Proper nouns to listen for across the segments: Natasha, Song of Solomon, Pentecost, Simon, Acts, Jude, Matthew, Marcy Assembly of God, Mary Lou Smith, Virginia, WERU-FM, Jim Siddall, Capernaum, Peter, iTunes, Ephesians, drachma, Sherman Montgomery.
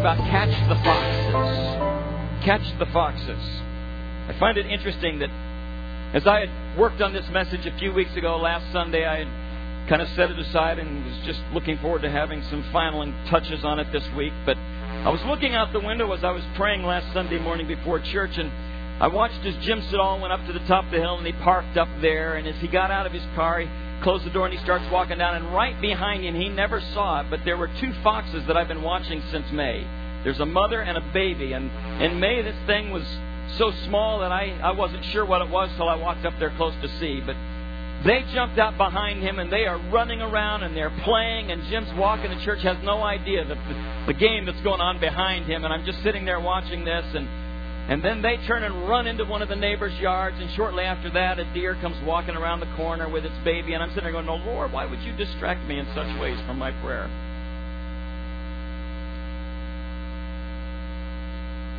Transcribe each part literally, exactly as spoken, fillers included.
about catch the foxes. Catch the foxes. I find it interesting that as I had worked on this message a few weeks ago, last Sunday, I had kind of set it aside and was just looking forward to having some final touches on it this week. But I was looking out the window as I was praying last Sunday morning before church, and I watched as Jim Siddall went up to the top of the hill and he parked up there. And as he got out of his car, he closed the door and he starts walking down. And right behind him, he never saw it, but there were two foxes that I've been watching since May. There's a mother and a baby. And in May, this thing was so small that I, I wasn't sure what it was till I walked up there close to see. But they jumped out behind him, and they are running around, and they're playing, and Jim's walking. The church has no idea the, the, the game that's going on behind him. And I'm just sitting there watching this, and and then they turn and run into one of the neighbor's yards, and shortly after that, a deer comes walking around the corner with its baby, and I'm sitting there going, "No, Lord, why would you distract me in such ways from my prayer?"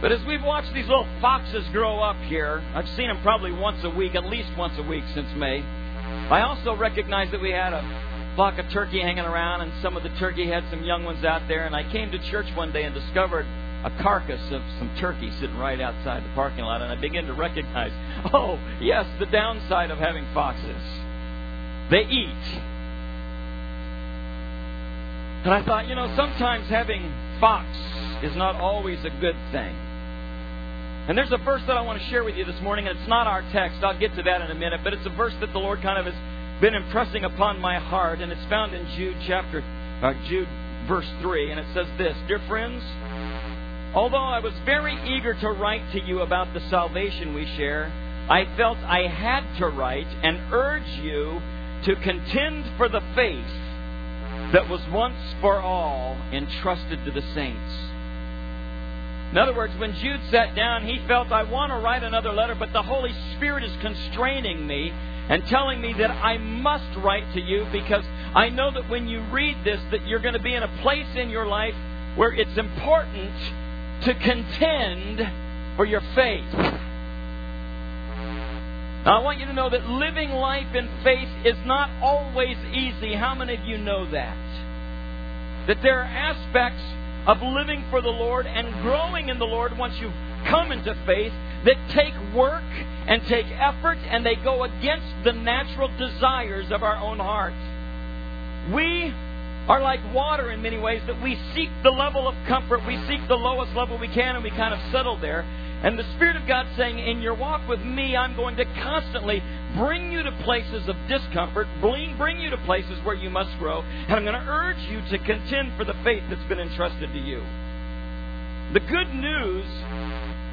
But as we've watched these little foxes grow up here, I've seen them probably once a week, at least once a week since May. I also recognize that we had a flock of turkey hanging around, and some of the turkey had some young ones out there. And I came to church one day and discovered a carcass of some turkey sitting right outside the parking lot. And I began to recognize, oh, yes, the downside of having foxes. They eat. And I thought, you know, sometimes having fox is not always a good thing. And there's a verse that I want to share with you this morning, and it's not our text. I'll get to that in a minute. But it's a verse that the Lord kind of has been impressing upon my heart, and it's found in Jude chapter, uh, Jude verse three, and it says this: "Dear friends, although I was very eager to write to you about the salvation we share, I felt I had to write and urge you to contend for the faith that was once for all entrusted to the saints." In other words, when Jude sat down, he felt, I want to write another letter, but the Holy Spirit is constraining me and telling me that I must write to you, because I know that when you read this, that you're going to be in a place in your life where it's important to contend for your faith. Now, I want you to know that living life in faith is not always easy. How many of you know that? That there are aspects of living for the Lord and growing in the Lord once you've come into faith that take work and take effort, and they go against the natural desires of our own hearts. We are like water in many ways, that we seek the level of comfort, we seek the lowest level we can, and we kind of settle there. And the Spirit of God saying, in your walk with me, I'm going to constantly bring you to places of discomfort, bring, bring you to places where you must grow, and I'm going to urge you to contend for the faith that's been entrusted to you. The good news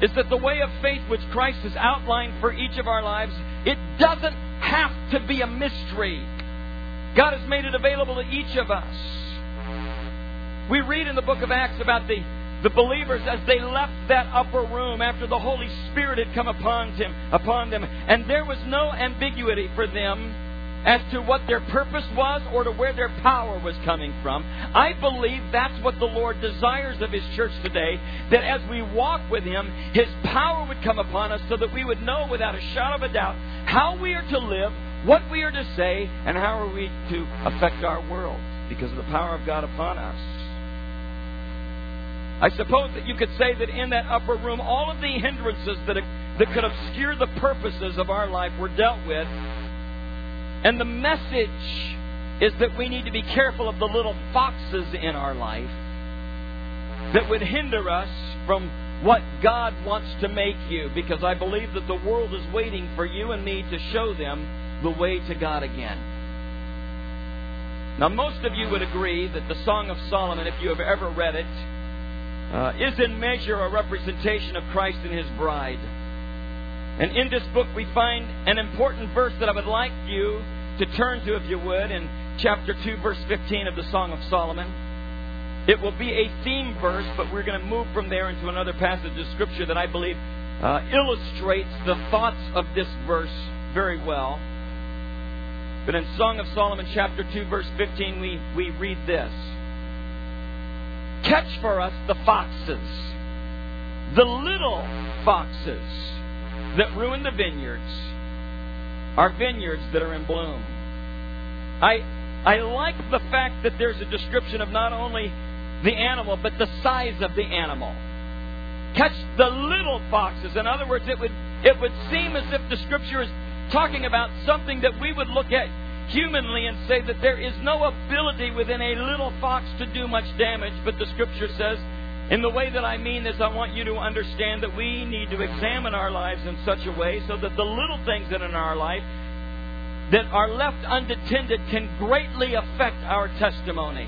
is that the way of faith which Christ has outlined for each of our lives, it doesn't have to be a mystery. God has made it available to each of us. We read in the book of Acts about the The believers, as they left that upper room after the Holy Spirit had come upon them, upon them, and there was no ambiguity for them as to what their purpose was or to where their power was coming from. I believe that's what the Lord desires of His church today, that as we walk with Him, His power would come upon us so that we would know without a shadow of a doubt how we are to live, what we are to say, and how are we to affect our world because of the power of God upon us. I suppose that you could say that in that upper room, all of the hindrances that that could obscure the purposes of our life were dealt with. And the message is that we need to be careful of the little foxes in our life that would hinder us from what God wants to make you. Because I believe that the world is waiting for you and me to show them the way to God again. Now, most of you would agree that the Song of Solomon, if you have ever read it, Uh, is in measure a representation of Christ and His bride. And in this book we find an important verse that I would like you to turn to, if you would, in chapter two, verse fifteen of the Song of Solomon. It will be a theme verse, but we're going to move from there into another passage of Scripture that I believe uh, illustrates the thoughts of this verse very well. But in Song of Solomon, chapter two, verse fifteen, we, we read this: "Catch for us the foxes, the little foxes that ruin the vineyards, our vineyards that are in bloom." I I like the fact that there's a description of not only the animal, but the size of the animal. Catch the little foxes. In other words, it would it would seem as if the Scripture is talking about something that we would look at humanly and say that there is no ability within a little fox to do much damage. But the Scripture says, in the way that I mean is, I want you to understand that we need to examine our lives in such a way so that the little things that are in our life that are left unattended can greatly affect our testimony.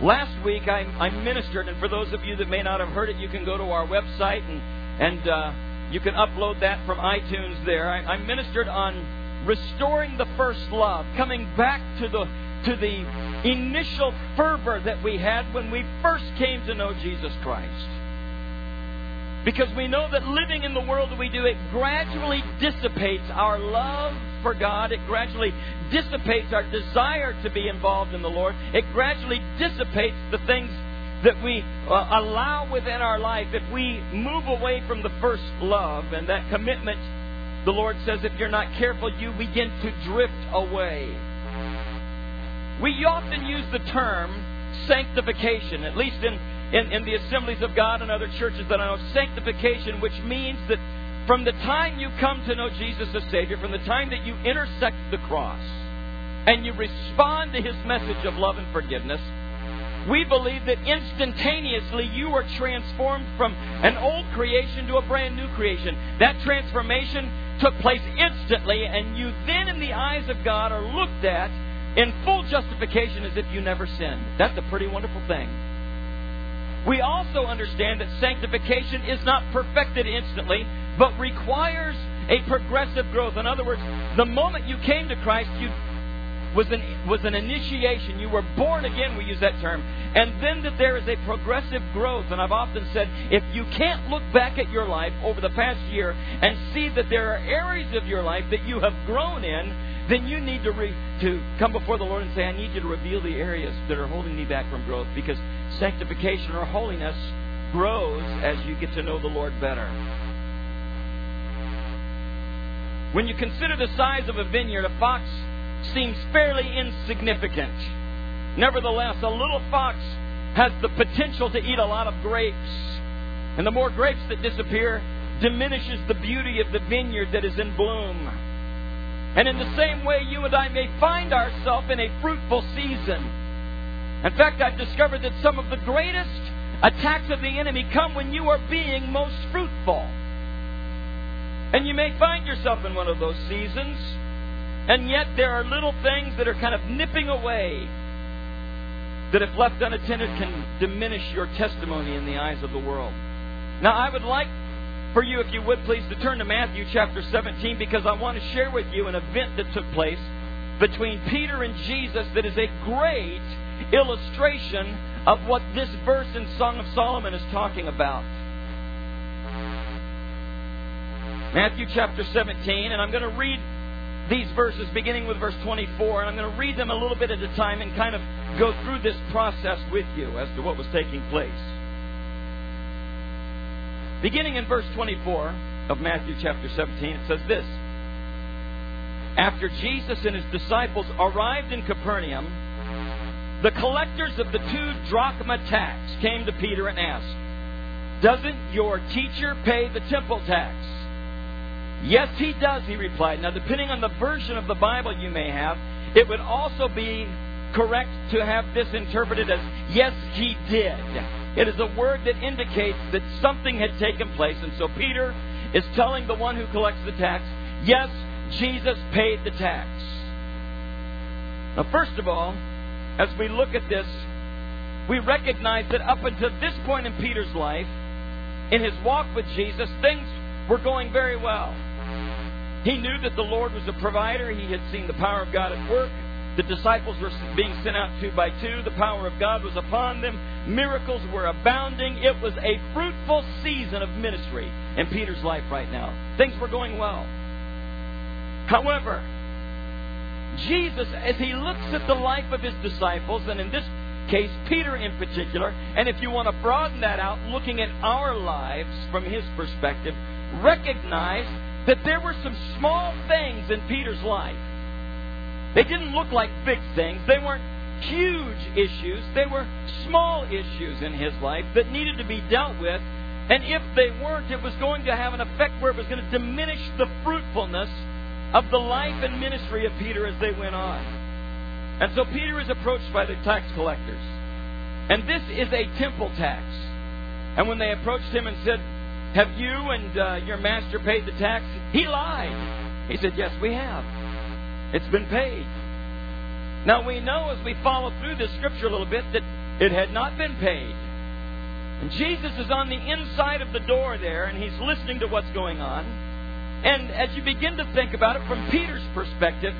Last week I, I ministered, and for those of you that may not have heard it, you can go to our website and, and uh, you can upload that from iTunes there. I, I ministered on restoring the first love, coming back to the, to the initial fervor that we had when we first came to know Jesus Christ. Because we know that living in the world that we do, it gradually dissipates our love for God. It gradually dissipates our desire to be involved in the Lord. It gradually dissipates the things that we uh, allow within our life if we move away from the first love and that commitment. The Lord says, if you're not careful, you begin to drift away. We often use the term sanctification, at least in In, in the Assemblies of God and other churches that I know, sanctification, which means that from the time you come to know Jesus as Savior, from the time that you intersect the cross and you respond to His message of love and forgiveness, we believe that instantaneously you are transformed from an old creation to a brand new creation. That transformation took place instantly, and you then, in the eyes of God, are looked at in full justification as if you never sinned. That's a pretty wonderful thing. We also understand that sanctification is not perfected instantly, but requires a progressive growth. In other words, the moment you came to Christ, you was an, was an initiation. You were born again, we use that term. And then that there is a progressive growth. And I've often said, if you can't look back at your life over the past year and see that there are areas of your life that you have grown in, then you need to re, to come before the Lord and say, I need you to reveal the areas that are holding me back from growth, because sanctification or holiness grows as you get to know the Lord better. When you consider the size of a vineyard, a fox seems fairly insignificant. Nevertheless, a little fox has the potential to eat a lot of grapes. And the more grapes that disappear diminishes the beauty of the vineyard that is in bloom. And in the same way, you and I may find ourselves in a fruitful season. In fact, I've discovered that some of the greatest attacks of the enemy come when you are being most fruitful. And you may find yourself in one of those seasons, and yet there are little things that are kind of nipping away that, if left unattended, can diminish your testimony in the eyes of the world. Now, I would like for you, if you would please, to turn to Matthew chapter seventeen, because I want to share with you an event that took place between Peter and Jesus that is a great illustration of what this verse in Song of Solomon is talking about. Matthew chapter seventeen, and I'm going to read these verses beginning with verse twenty-four, and I'm going to read them a little bit at a time and kind of go through this process with you as to what was taking place. Beginning in verse twenty-four of Matthew chapter seventeen, it says this. After Jesus and His disciples arrived in Capernaum, the collectors of the two drachma tax came to Peter and asked, "Doesn't your teacher pay the temple tax?" "Yes, he does," he replied. Now, depending on the version of the Bible you may have, it would also be correct to have this interpreted as, "Yes, he did." It is a word that indicates that something had taken place. And so Peter is telling the one who collects the tax, yes, Jesus paid the tax. Now, first of all, as we look at this, we recognize that up until this point in Peter's life, in his walk with Jesus, things were going very well. He knew that the Lord was a provider. He had seen the power of God at work. The disciples were being sent out two by two. The power of God was upon them. Miracles were abounding. It was a fruitful season of ministry in Peter's life right now. Things were going well. However, Jesus, as He looks at the life of His disciples, and in this case, Peter in particular, and if you want to broaden that out, looking at our lives from His perspective, recognize that there were some small things in Peter's life. They didn't look like big things. They weren't huge issues. They were small issues in his life that needed to be dealt with. And if they weren't, it was going to have an effect where it was going to diminish the fruitfulness of the life and ministry of Peter as they went on. And so Peter is approached by the tax collectors. And this is a temple tax. And when they approached him and said, "Have you and uh, your master paid the tax?" He lied. He said, "Yes, we have. It's been paid." Now we know as we follow through this scripture a little bit that it had not been paid. And Jesus is on the inside of the door there, and he's listening to what's going on. And as you begin to think about it from Peter's perspective,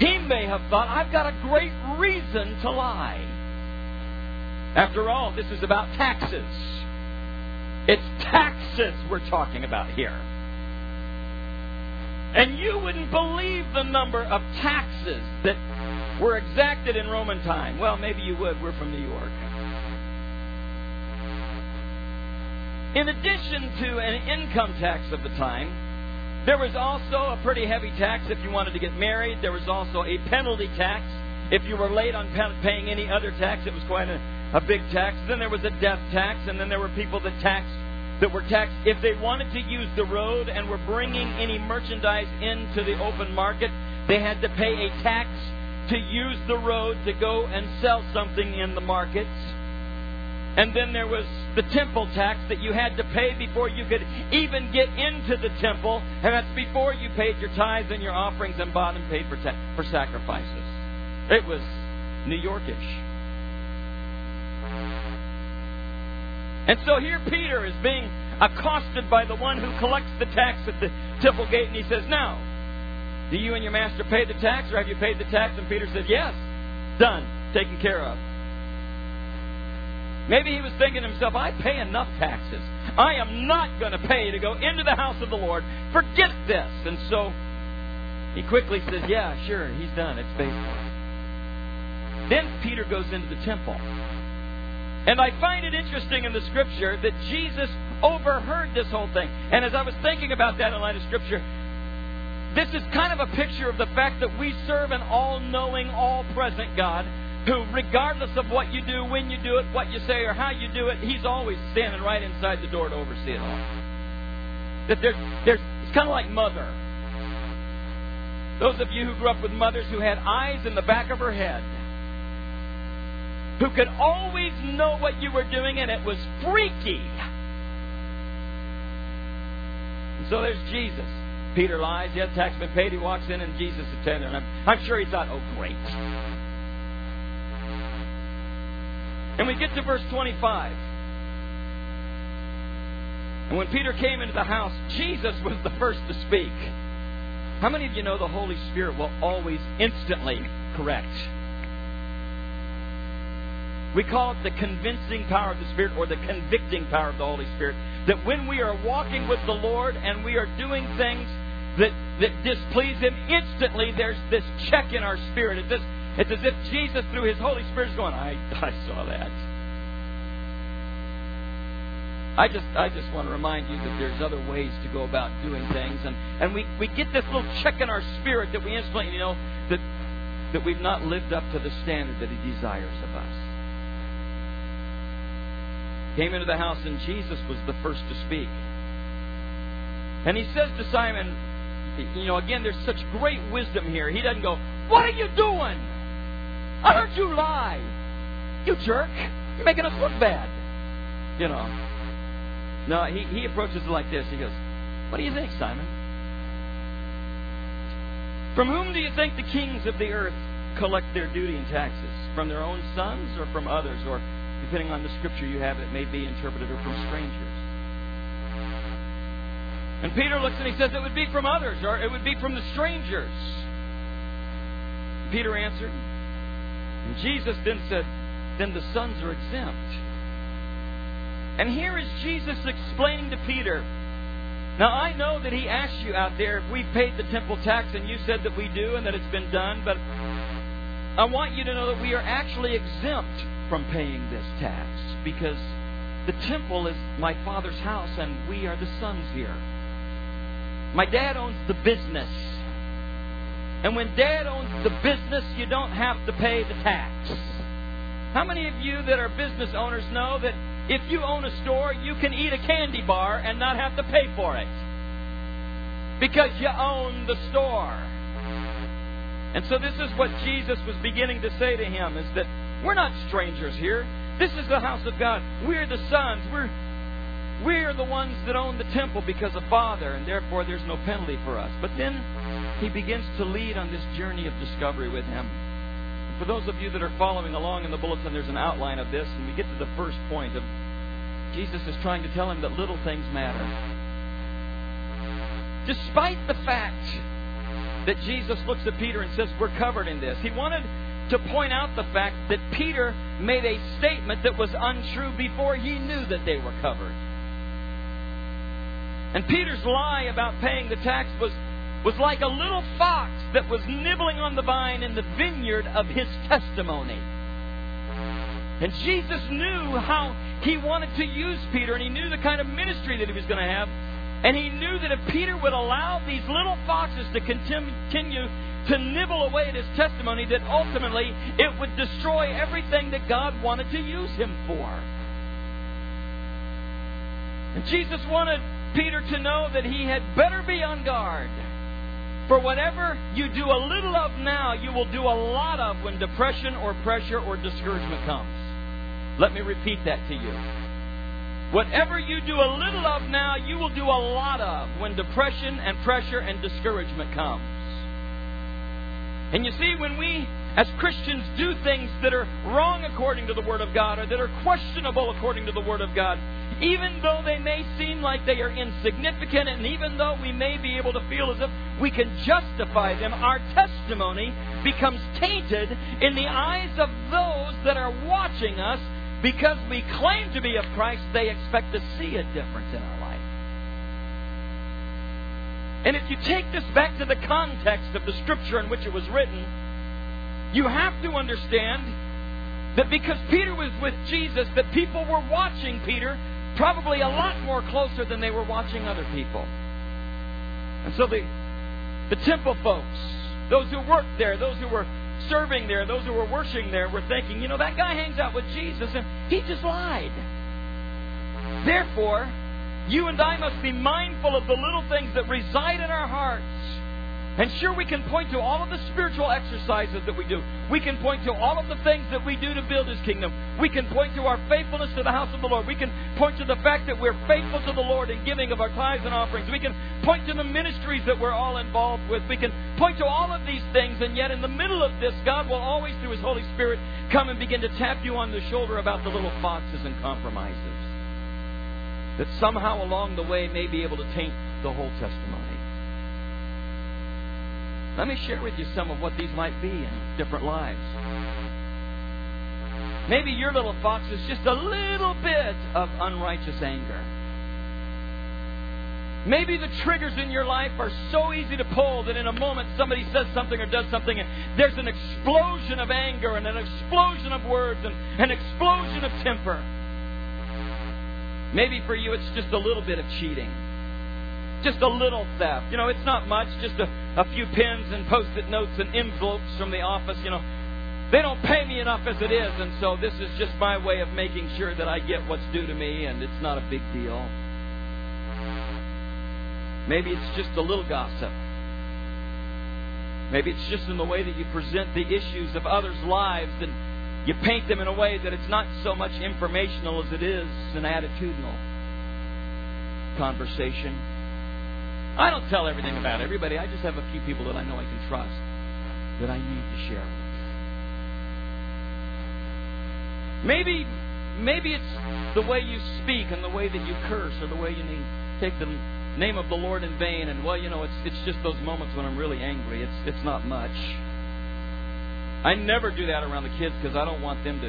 he may have thought, "I've got a great reason to lie. After all, this is about taxes. It's taxes we're talking about here." And you wouldn't believe the number of taxes that were exacted in Roman time. Well, maybe you would. We're from New York. In addition to an income tax of the time, there was also a pretty heavy tax if you wanted to get married. There was also a penalty tax. If you were late on paying any other tax, it was quite a, a big tax. Then there was a death tax, and then there were people that taxed, that were taxed if they wanted to use the road and were bringing any merchandise into the open market. They had to pay a tax to use the road to go and sell something in the markets. And then there was the temple tax that you had to pay before you could even get into the temple. And that's before you paid your tithes and your offerings and bought and paid for, ta- for sacrifices. It was New Yorkish. And so here Peter is being accosted by the one who collects the tax at the temple gate. And he says, "Now, do you and your master pay the tax, or have you paid the tax?" And Peter said, "Yes, done, taken care of." Maybe he was thinking to himself, "I pay enough taxes. I am not going to pay to go into the house of the Lord. Forget this." And so he quickly says, "Yeah, sure, he's done. It's faithful." Then Peter goes into the temple. And I find it interesting in the scripture that Jesus overheard this whole thing. And as I was thinking about that in light of scripture, this is kind of a picture of the fact that we serve an all-knowing, all-present God who, regardless of what you do, when you do it, what you say, or how you do it, he's always standing right inside the door to oversee it all. That there's, there's, it's kind of like Mother. Those of you who grew up with mothers who had eyes in the back of her head, who could always know what you were doing, and it was freaky. And so there's Jesus. Peter lies, yeah, tax been paid. He walks in, and Jesus is standing there. And I'm, I'm sure he thought, "Oh, great." And we get to verse twenty-five. And when Peter came into the house, Jesus was the first to speak. How many of you know the Holy Spirit will always instantly correct? We call it the convincing power of the Spirit, or the convicting power of the Holy Spirit. That when we are walking with the Lord and we are doing things that, that displease Him, instantly there's this check in our spirit. It's as, it's as if Jesus, through His Holy Spirit, is going, I, I saw that. I just I just want to remind you that there's other ways to go about doing things. And, and we, we get this little check in our spirit that we instantly know that, that we've not lived up to the standard that He desires of us. Came into the house, and Jesus was the first to speak. And he says to Simon, you know, again, there's such great wisdom here. He doesn't go, "What are you doing? I heard you lie. You jerk. You're making us look bad." You know. No, he, he approaches it like this. He goes, "What do you think, Simon? From whom do you think the kings of the earth collect their duty and taxes? From their own sons, or from others, or depending on the scripture you have, it may be interpreted, or from strangers." And Peter looks and he says, "It would be from others, or it would be from the strangers." Peter answered. And Jesus then said, "Then the sons are exempt." And here is Jesus explaining to Peter. Now, I know that he asked you out there if we paid the temple tax, and you said that we do and that it's been done, but I want you to know that we are actually exempt from paying this tax, because the temple is my Father's house, and we are the sons here. My dad owns the business. And when Dad owns the business, you don't have to pay the tax. How many of you that are business owners know that if you own a store, you can eat a candy bar and not have to pay for it? Because you own the store. And so this is what Jesus was beginning to say to him, is that we're not strangers here. This is the house of God. We're the sons. We're, we're the ones that own the temple because of Father, and therefore there's no penalty for us. But then he begins to lead on this journey of discovery with him. For those of you that are following along in the bulletin, there's an outline of this, and we get to the first point of Jesus is trying to tell him that little things matter. Despite the fact that Jesus looks at Peter and says, we're covered in this, he wanted to point out the fact that Peter made a statement that was untrue before he knew that they were covered. And Peter's lie about paying the tax was was like a little fox that was nibbling on the vine in the vineyard of his testimony. And Jesus knew how he wanted to use Peter, and he knew the kind of ministry that he was going to have. And he knew that if Peter would allow these little foxes to continue to nibble away at his testimony, that ultimately it would destroy everything that God wanted to use him for. And Jesus wanted Peter to know that he had better be on guard. For whatever you do a little of now, you will do a lot of when depression or pressure or discouragement comes. Let me repeat that to you. Whatever you do a little of now, you will do a lot of when depression and pressure and discouragement comes. And you see, when we as Christians do things that are wrong according to the Word of God, or that are questionable according to the Word of God, even though they may seem like they are insignificant, and even though we may be able to feel as if we can justify them, our testimony becomes tainted in the eyes of those that are watching us. Because we claim to be of Christ, they expect to see a difference in our life. And if you take this back to the context of the Scripture in which it was written, you have to understand that because Peter was with Jesus, that people were watching Peter probably a lot more closer than they were watching other people. And so the, the temple folks, those who worked there, those who were serving there, those who were worshiping there, were thinking, you know, that guy hangs out with Jesus and he just lied. Therefore, you and I must be mindful of the little things that reside in our hearts. And sure, we can point to all of the spiritual exercises that we do. We can point to all of the things that we do to build His kingdom. We can point to our faithfulness to the house of the Lord. We can point to the fact that we're faithful to the Lord in giving of our tithes and offerings. We can point to the ministries that we're all involved with. We can point to all of these things, and yet in the middle of this, God will always, through His Holy Spirit, come and begin to tap you on the shoulder about the little foxes and compromises that somehow along the way may be able to taint the whole testimony. Let me share with you some of what these might be in different lives. Maybe your little fox is just a little bit of unrighteous anger. Maybe the triggers in your life are so easy to pull that in a moment somebody says something or does something and there's an explosion of anger and an explosion of words and an explosion of temper. Maybe for you it's just a little bit of cheating. Just a little theft. You know, it's not much. Just a, a few pens and Post-it notes and envelopes from the office. You know, they don't pay me enough as it is, and so this is just my way of making sure that I get what's due to me, and it's not a big deal. Maybe it's just a little gossip. Maybe it's just in the way that you present the issues of others' lives, and you paint them in a way that it's not so much informational as it is an attitudinal conversation. I don't tell everything about everybody. I just have a few people that I know I can trust, that I need to share with. Maybe, maybe it's the way you speak and the way that you curse, or the way you need, take the name of the Lord in vain. And well, you know, it's it's just those moments when I'm really angry. It's it's not much. I never do that around the kids because I don't want them to,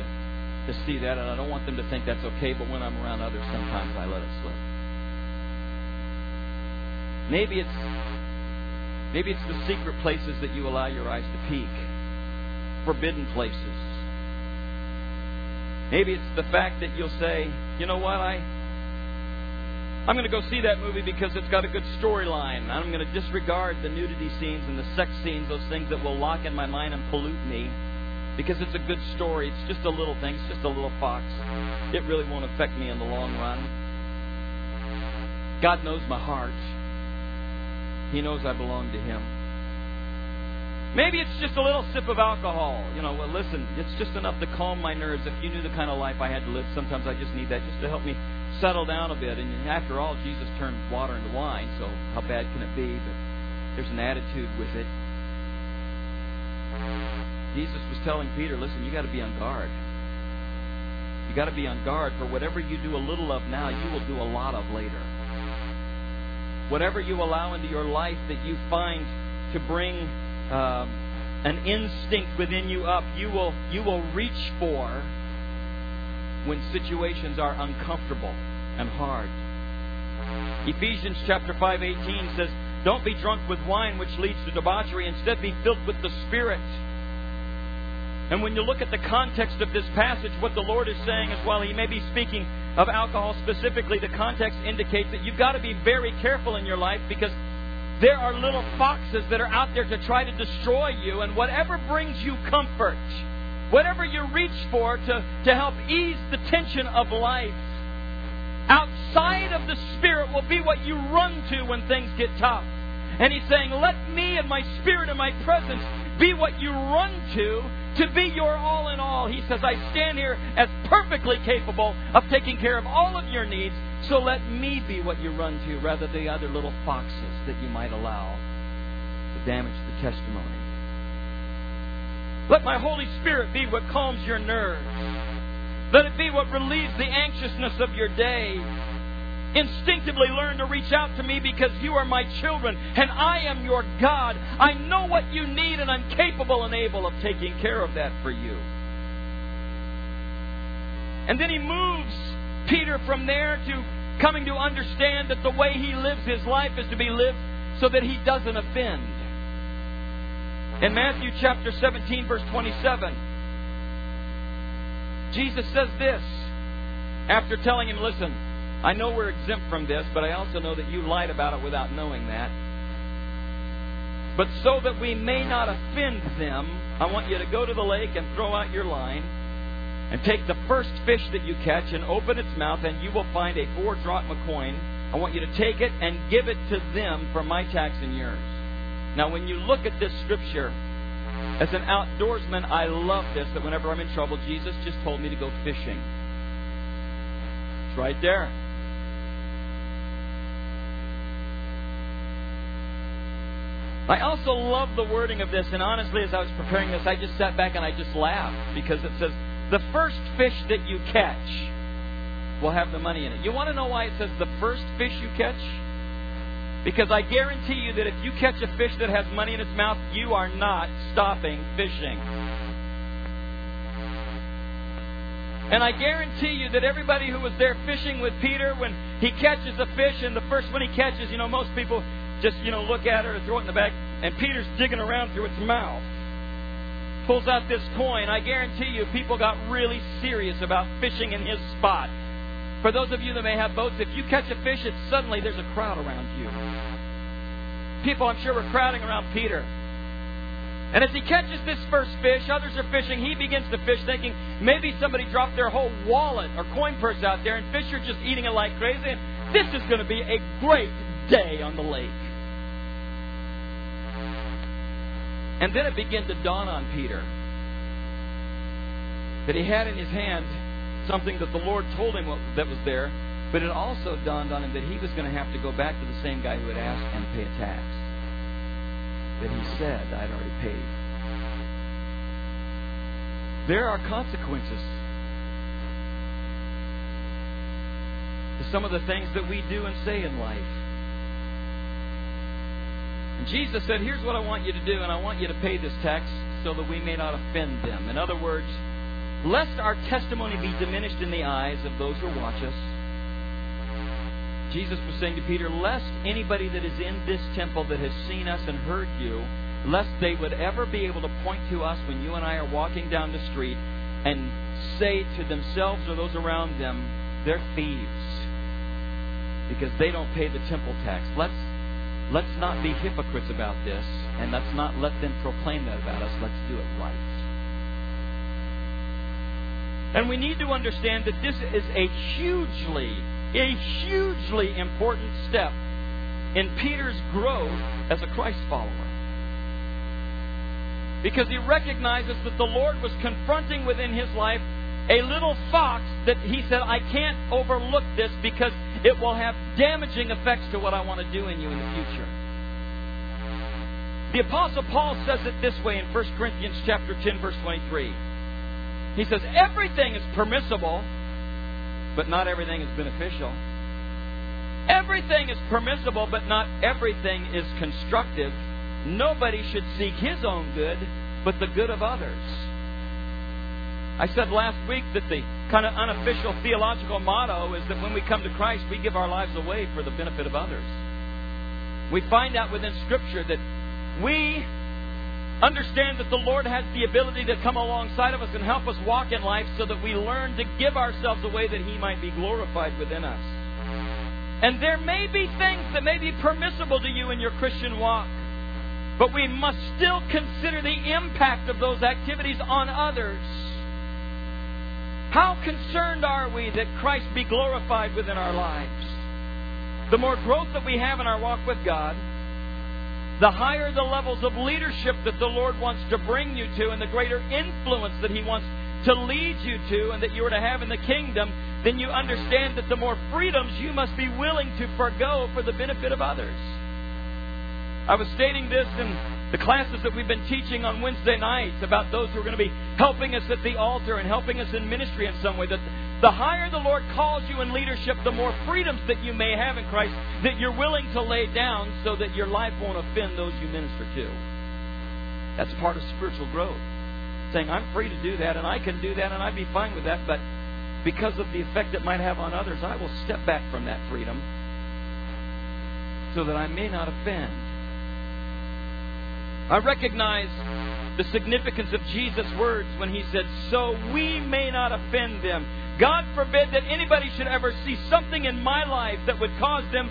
to see that, and I don't want them to think that's okay. But when I'm around others, sometimes I let it slip. Maybe it's maybe it's the secret places that you allow your eyes to peek. Forbidden places. Maybe it's the fact that you'll say, you know what, I, I'm going to go see that movie because it's got a good storyline. I'm going to disregard the nudity scenes and the sex scenes, those things that will lock in my mind and pollute me. because it's a good story. It's just a little thing. It's just a little fox. It really won't affect me in the long run. God knows my heart. He knows I belong to Him. Maybe it's just a little sip of alcohol. You know, well, listen, it's just enough to calm my nerves. If you knew the kind of life I had to live, sometimes I just need that just to help me settle down a bit. And after all, Jesus turned water into wine, so how bad can it be? But there's an attitude with it. Jesus was telling Peter, listen, you got to be on guard. You got to be on guard, for whatever you do a little of now, you will do a lot of later. Whatever you allow into your life that you find to bring uh, an instinct within you up, you will you will reach for when situations are uncomfortable and hard. Ephesians chapter five eighteen says, "Don't be drunk with wine, which leads to debauchery. Instead, be filled with the Spirit." And when you look at the context of this passage, what the Lord is saying is, while He may be speaking of alcohol specifically, the context indicates that you've got to be very careful in your life, because there are little foxes that are out there to try to destroy you. And whatever brings you comfort, whatever you reach for to, to help ease the tension of life, outside of the Spirit will be what you run to when things get tough. And He's saying, let me and my Spirit and my presence be what you run to, to be your all in all. He says, I stand here as perfectly capable of taking care of all of your needs, so let me be what you run to, rather than the other little foxes that you might allow to damage the testimony. Let my Holy Spirit be what calms your nerves. Let it be what relieves the anxiousness of your day. Instinctively learn to reach out to me, because you are my children and I am your God. I know what you need, and I'm capable and able of taking care of that for you. And then He moves Peter from there to coming to understand that the way he lives his life is to be lived so that he doesn't offend. In Matthew chapter seventeen, verse twenty-seven, Jesus says this after telling him, listen, I know we're exempt from this, but I also know that you lied about it without knowing that. But so that we may not offend them, I want you to go to the lake and throw out your line and take the first fish that you catch and open its mouth, and you will find a four drachma coin. I want you to take it and give it to them for my tax and yours. Now, when you look at this scripture, as an outdoorsman, I love this, that whenever I'm in trouble, Jesus just told me to go fishing. It's right there. I also love the wording of this, and honestly, as I was preparing this, I just sat back and I just laughed, because it says, the first fish that you catch will have the money in it. You want to know why it says the first fish you catch? Because I guarantee you that if you catch a fish that has money in its mouth, you are not stopping fishing. And I guarantee you that everybody who was there fishing with Peter, when he catches a fish, and the first one he catches, you know, most people just, you know, look at her and throw it in the back, and Peter's digging around through its mouth. Pulls out this coin. I guarantee you people got really serious about fishing in his spot. For those of you that may have boats, if you catch a fish, it's suddenly there's a crowd around you. People, I'm sure, were crowding around Peter. And as he catches this first fish, others are fishing, he begins to fish thinking, maybe somebody dropped their whole wallet or coin purse out there, and fish are just eating it like crazy. And this is going to be a great day on the lake. And then it began to dawn on Peter that he had in his hand something that the Lord told him that was there, but it also dawned on him that he was going to have to go back to the same guy who had asked and pay a tax that he said I'd already paid. There are consequences to some of the things that we do and say in life. And Jesus said, here's what I want you to do, and I want you to pay this tax so that we may not offend them. In other words, lest our testimony be diminished in the eyes of those who watch us. Jesus was saying to Peter, lest anybody that is in this temple that has seen us and heard you, lest they would ever be able to point to us when you and I are walking down the street and say to themselves or those around them, they're thieves, because they don't pay the temple tax. Let's, let's not be hypocrites about this, and let's not let them proclaim that about us. Let's do it right. And we need to understand that this is a hugely, a hugely important step in Peter's growth as a Christ follower. Because he recognizes that the Lord was confronting within his life a little fox that he said, I can't overlook this because it will have damaging effects to what I want to do in you in the future. The Apostle Paul says it this way in First Corinthians chapter ten, verse twenty-three. He says, everything is permissible, but not everything is beneficial. Everything is permissible, but not everything is constructive. Nobody should seek his own good, but the good of others. I said last week that the kind of unofficial theological motto is that when we come to Christ, we give our lives away for the benefit of others. We find out within Scripture that we understand that the Lord has the ability to come alongside of us and help us walk in life so that we learn to give ourselves away that He might be glorified within us. And there may be things that may be permissible to you in your Christian walk, but we must still consider the impact of those activities on others. How concerned are we that Christ be glorified within our lives? The more growth that we have in our walk with God, the higher the levels of leadership that the Lord wants to bring you to and the greater influence that He wants to lead you to and that you are to have in the kingdom, then you understand that the more freedoms you must be willing to forgo for the benefit of others. I was stating this in the classes that we've been teaching on Wednesday nights about those who are going to be helping us at the altar and helping us in ministry in some way, that the higher the Lord calls you in leadership, the more freedoms that you may have in Christ that you're willing to lay down so that your life won't offend those you minister to. That's part of spiritual growth. Saying, I'm free to do that, and I can do that, and I'd be fine with that, but because of the effect it might have on others, I will step back from that freedom so that I may not offend. I recognize the significance of Jesus' words when He said, so we may not offend them. God forbid that anybody should ever see something in my life that would cause them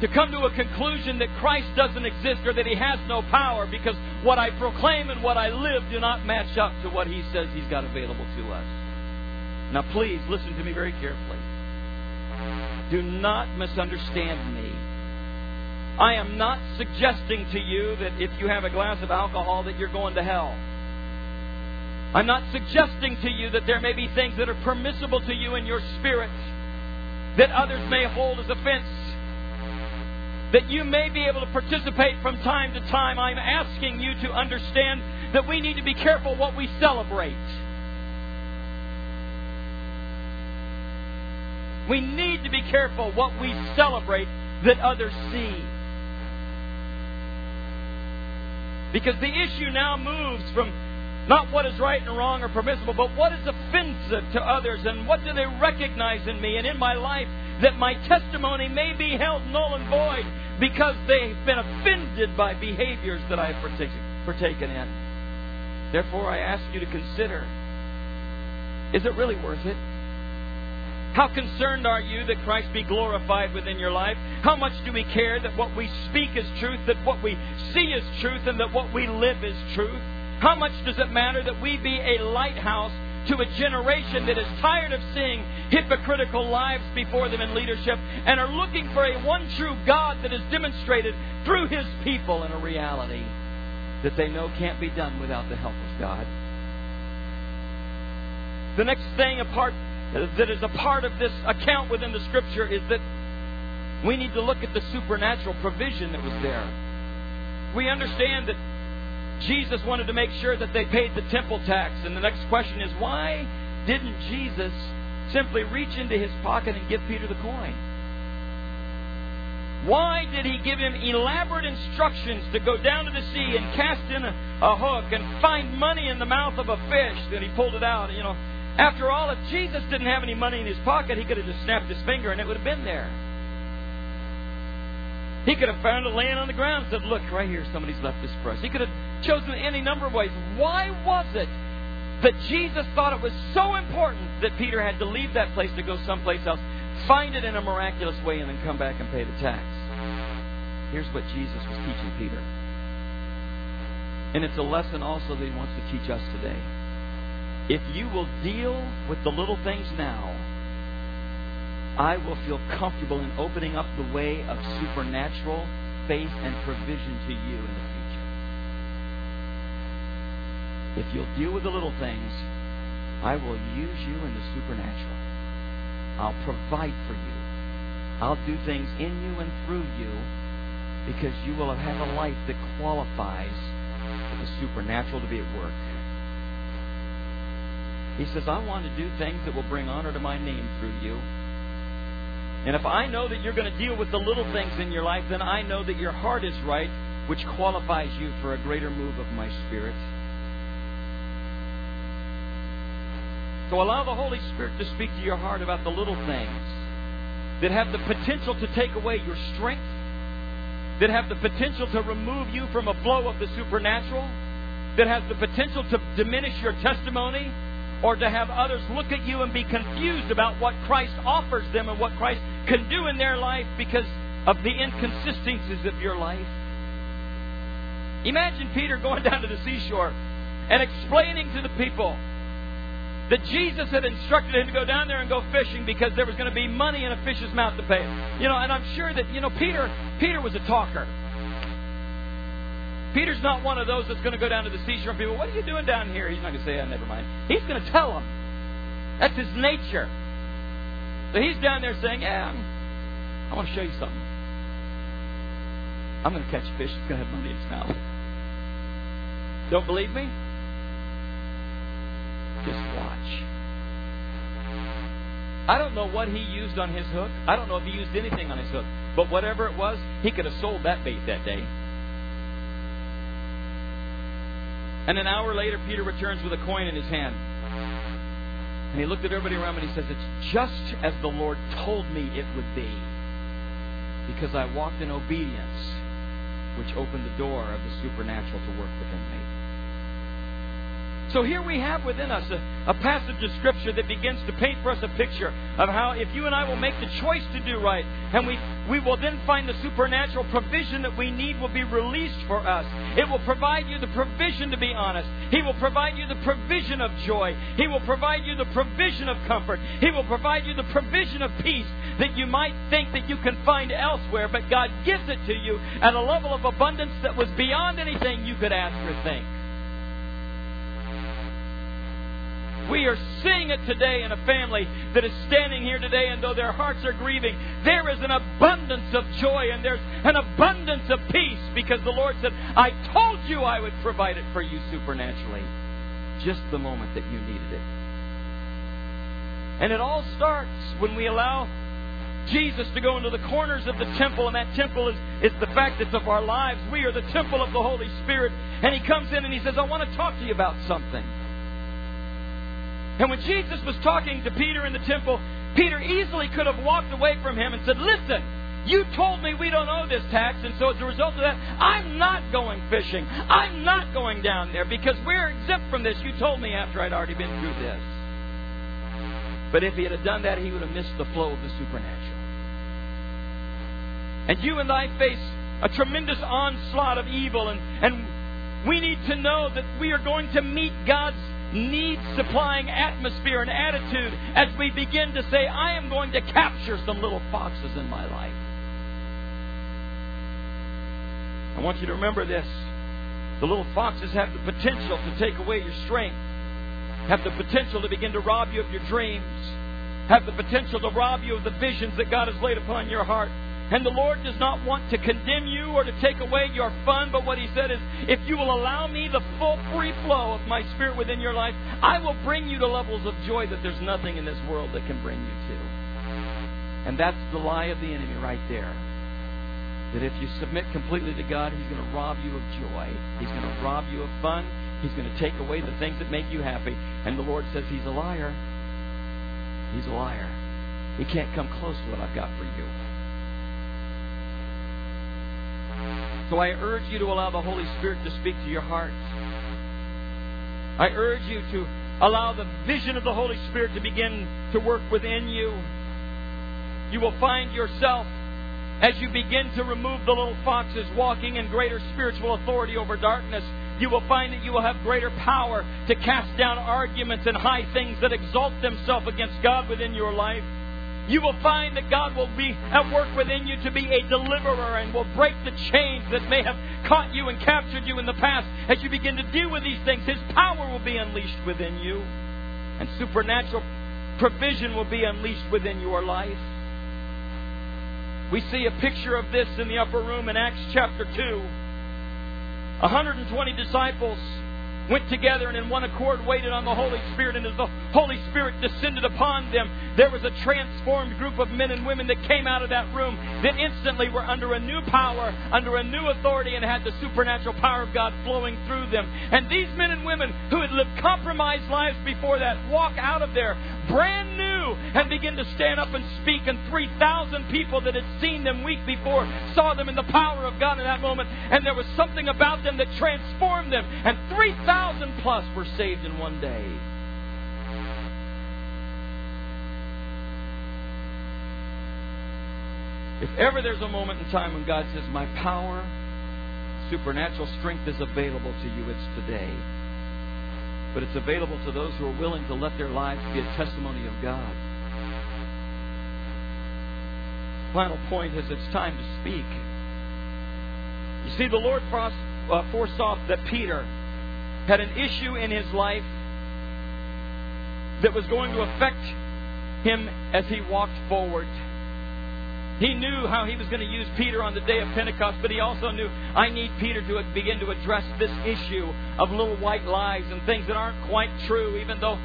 to come to a conclusion that Christ doesn't exist or that He has no power, because what I proclaim and what I live do not match up to what He says He's got available to us. Now please, listen to me very carefully. Do not misunderstand me. I am not suggesting to you that if you have a glass of alcohol that you're going to hell. I'm not suggesting to you that there may be things that are permissible to you in your spirit that others may hold as offense, that you may be able to participate from time to time. I'm asking you to understand that we need to be careful what we celebrate. We need to be careful what we celebrate that others see. Because the issue now moves from not what is right and wrong or permissible, but what is offensive to others and what do they recognize in me and in my life that my testimony may be held null and void because they've been offended by behaviors that I have partaken in. Therefore, I ask you to consider, is it really worth it? How concerned are you that Christ be glorified within your life? How much do we care that what we speak is truth, that what we see is truth, and that what we live is truth? How much does it matter that we be a lighthouse to a generation that is tired of seeing hypocritical lives before them in leadership and are looking for a one true God that is demonstrated through His people in a reality that they know can't be done without the help of God? The next thing apart that is a part of this account within the Scripture is that we need to look at the supernatural provision that was there. We understand that Jesus wanted to make sure that they paid the temple tax. And the next question is, why didn't Jesus simply reach into His pocket and give Peter the coin? Why did He give him elaborate instructions to go down to the sea and cast in a, a hook and find money in the mouth of a fish? Then He pulled it out. You know, after all, if Jesus didn't have any money in His pocket, He could have just snapped His finger and it would have been there. He could have found it laying on the ground and said, look, right here, somebody's left this for us. He could have chosen any number of ways. Why was it that Jesus thought it was so important that Peter had to leave that place to go someplace else, find it in a miraculous way, and then come back and pay the tax? Here's what Jesus was teaching Peter. And it's a lesson also that He wants to teach us today. If you will deal with the little things now, I will feel comfortable in opening up the way of supernatural faith and provision to you in the future. If you'll deal with the little things, I will use you in the supernatural. I'll provide for you. I'll do things in you and through you because you will have had a life that qualifies for the supernatural to be at work. He says, I want to do things that will bring honor to my name through you. And if I know that you're going to deal with the little things in your life, then I know that your heart is right, which qualifies you for a greater move of my Spirit. So allow the Holy Spirit to speak to your heart about the little things that have the potential to take away your strength, that have the potential to remove you from a flow of the supernatural, that has the potential to diminish your testimony, or to have others look at you and be confused about what Christ offers them and what Christ can do in their life because of the inconsistencies of your life. Imagine Peter going down to the seashore and explaining to the people that Jesus had instructed him to go down there and go fishing because there was going to be money in a fish's mouth to pay. You know, and I'm sure that, you know, Peter, Peter was a talker. Peter's not one of those that's going to go down to the seashore and people, what are you doing down here? He's not going to say, oh, never mind. He's going to tell them. That's his nature. So he's down there saying, yeah, I want to show you something. I'm going to catch a fish that's going to have money in its mouth. Don't believe me? Just watch. I don't know what he used on his hook. I don't know if he used anything on his hook. But whatever it was, he could have sold that bait that day. And an hour later, Peter returns with a coin in his hand. And he looked at everybody around him and he says, it's just as the Lord told me it would be. Because I walked in obedience, which opened the door of the supernatural to work within me. So here we have within us a, a passage of Scripture that begins to paint for us a picture of how if you and I will make the choice to do right, and we, we will then find the supernatural provision that we need will be released for us. It will provide you the provision to be honest. He will provide you the provision of joy. He will provide you the provision of comfort. He will provide you the provision of peace that you might think that you can find elsewhere, but God gives it to you at a level of abundance that was beyond anything you could ask or think. We are seeing it today in a family that is standing here today, and though their hearts are grieving, there is an abundance of joy and there's an abundance of peace because the Lord said, I told you I would provide it for you supernaturally, just the moment that you needed it. And it all starts when we allow Jesus to go into the corners of the temple, and that temple is, is the fact that of our lives. We are the temple of the Holy Spirit, and He comes in and He says, I want to talk to you about something. And when Jesus was talking to Peter in the temple, Peter easily could have walked away from Him and said, listen, you told me we don't owe this tax, and so as a result of that, I'm not going fishing. I'm not going down there because we're exempt from this. You told me after I'd already been through this. But if he had done that, he would have missed the flow of the supernatural. And you and I face a tremendous onslaught of evil, and, and we need to know that we are going to meet God's need-supplying atmosphere and attitude as we begin to say, I am going to capture some little foxes in my life. I want you to remember this. The little foxes have the potential to take away your strength, have the potential to begin to rob you of your dreams, have the potential to rob you of the visions that God has laid upon your heart. And the Lord does not want to condemn you or to take away your fun. But what He said is, if you will allow me the full free flow of my Spirit within your life, I will bring you to levels of joy that there's nothing in this world that can bring you to. And that's the lie of the enemy right there. That if you submit completely to God, He's going to rob you of joy. He's going to rob you of fun. He's going to take away the things that make you happy. And the Lord says, He's a liar. He's a liar. He can't come close to what I've got for you. So I urge you to allow the Holy Spirit to speak to your heart. I urge you to allow the vision of the Holy Spirit to begin to work within you. You will find yourself, as you begin to remove the little foxes, walking in greater spiritual authority over darkness. you will find that you will have greater power to cast down arguments and high things that exalt themselves against God within your life. You will find that God will be at work within you to be a deliverer and will break the chains that may have caught you and captured you in the past. As you begin to deal with these things, His power will be unleashed within you. And supernatural provision will be unleashed within your life. We see a picture of this in the upper room in Acts chapter two. one hundred twenty disciples went together and in one accord waited on the Holy Spirit, and as the Holy Spirit descended upon them, there was a transformed group of men and women that came out of that room that instantly were under a new power, under a new authority, and had the supernatural power of God flowing through them. And these men and women who had lived compromised lives before that walk out of there brand new and begin to stand up and speak, and three thousand people that had seen them week before saw them in the power of God in that moment, and there was something about them that transformed them, and three thousand thousand plus were saved in one day. If ever there's a moment in time when God says, my power, supernatural strength is available to you, it's today. But it's available to those who are willing to let their lives be a testimony of God. Final point is, it's time to speak. You see, the Lord foresaw that Peter had an issue in his life that was going to affect him as he walked forward. He knew how He was going to use Peter on the day of Pentecost, but He also knew, I need Peter to begin to address this issue of little white lies and things that aren't quite true, even though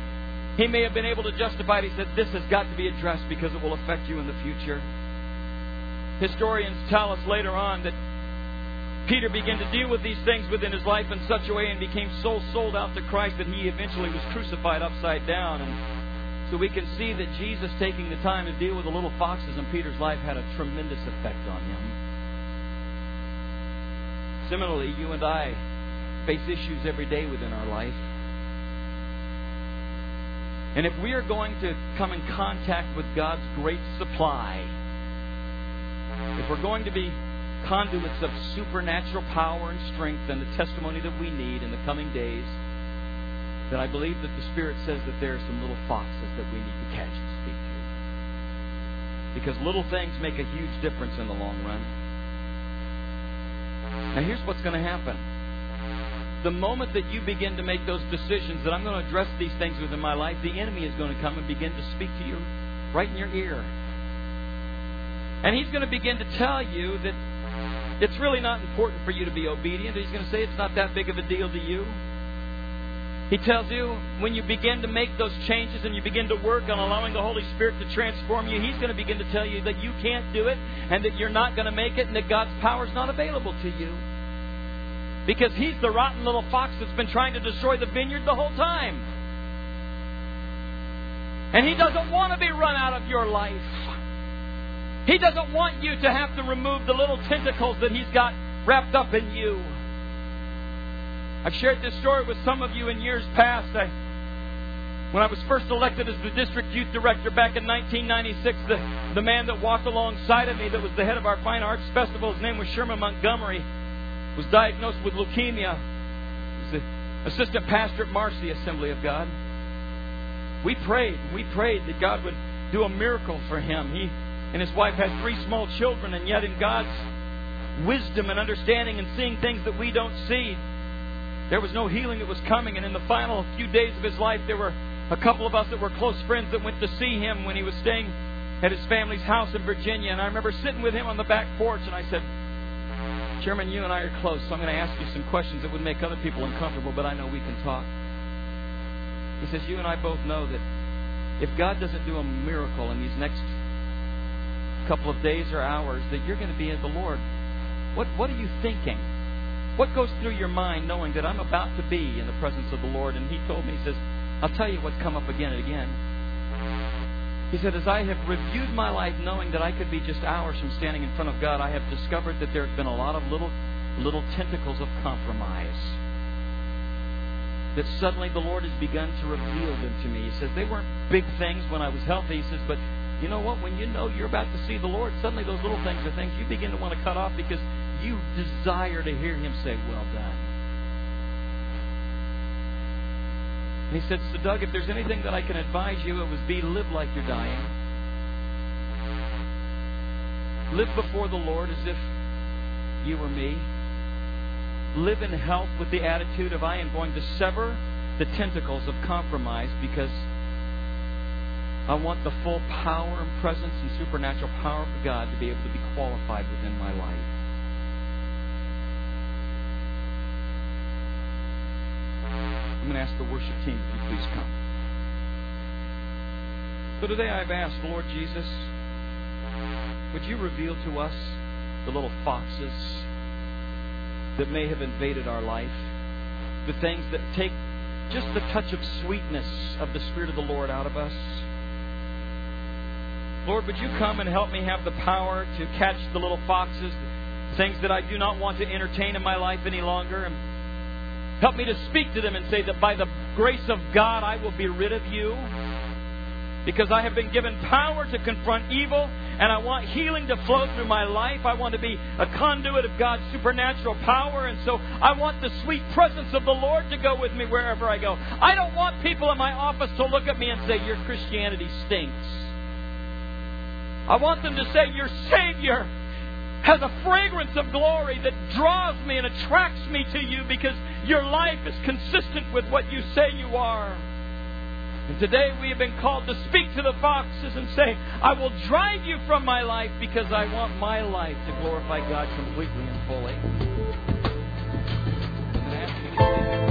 he may have been able to justify it. He said, this has got to be addressed because it will affect you in the future. Historians tell us later on that Peter began to deal with these things within his life in such a way and became so sold out to Christ that he eventually was crucified upside down. And so we can see that Jesus taking the time to deal with the little foxes in Peter's life had a tremendous effect on him. Similarly, you and I face issues every day within our life. And if we are going to come in contact with God's great supply, if we're going to be conduits of supernatural power and strength and the testimony that we need in the coming days, that I believe that the Spirit says that there are some little foxes that we need to catch and speak to. Because little things make a huge difference in the long run. Now here's what's going to happen. The moment that you begin to make those decisions that I'm going to address these things within my life, the enemy is going to come and begin to speak to you right in your ear. And he's going to begin to tell you that it's really not important for you to be obedient. He's going to say it's not that big of a deal to you. He tells you when you begin to make those changes and you begin to work on allowing the Holy Spirit to transform you, He's going to begin to tell you that you can't do it and that you're not going to make it and that God's power is not available to you. Because He's the rotten little fox that's been trying to destroy the vineyard the whole time. And He doesn't want to be run out of your life. He doesn't want you to have to remove the little tentacles that He's got wrapped up in you. I've shared this story with some of you in years past. I, when I was first elected as the district youth director back in nineteen ninety-six, the, the man that walked alongside of me that was the head of our Fine Arts Festival, his name was Sherman Montgomery, was diagnosed with leukemia. He was the assistant pastor at Marcy Assembly of God. We prayed, we prayed that God would do a miracle for him. He And his wife had three small children, and yet in God's wisdom and understanding and seeing things that we don't see, there was no healing that was coming. And in the final few days of his life, there were a couple of us that were close friends that went to see him when he was staying at his family's house in Virginia. And I remember sitting with him on the back porch, and I said, Chairman, you and I are close, so I'm going to ask you some questions that would make other people uncomfortable, but I know we can talk. He says, you and I both know that if God doesn't do a miracle in these next couple of days or hours, that you're going to be at the Lord. What what are you thinking? What goes through your mind knowing that I'm about to be in the presence of the Lord? And he told me, he says, I'll tell you what's come up again and again. He said, as I have reviewed my life knowing that I could be just hours from standing in front of God, I have discovered that there have been a lot of little little tentacles of compromise. That suddenly the Lord has begun to reveal them to me. He says, they weren't big things when I was healthy. He says, but you know what? When you know you're about to see the Lord, suddenly those little things are things you begin to want to cut off because you desire to hear Him say, well done. And he said, "So Doug, if there's anything that I can advise you, it was be live like you're dying. Live before the Lord as if you were me. Live in health with the attitude of I am going to sever the tentacles of compromise because I want the full power and presence and supernatural power of God to be able to be qualified within my life." I'm going to ask the worship team if you please come. So today I've asked, Lord Jesus, would you reveal to us the little foxes that may have invaded our life, the things that take just the touch of sweetness of the Spirit of the Lord out of us? Lord, would you come and help me have the power to catch the little foxes, things that I do not want to entertain in my life any longer, and help me to speak to them and say that by the grace of God I will be rid of you because I have been given power to confront evil and I want healing to flow through my life. I want to be a conduit of God's supernatural power, and so I want the sweet presence of the Lord to go with me wherever I go. I don't want people in my office to look at me and say, "Your Christianity stinks." I want them to say, "Your Savior has a fragrance of glory that draws me and attracts me to you because your life is consistent with what you say you are." And today we have been called to speak to the foxes and say, "I will drive you from my life because I want my life to glorify God completely and fully." And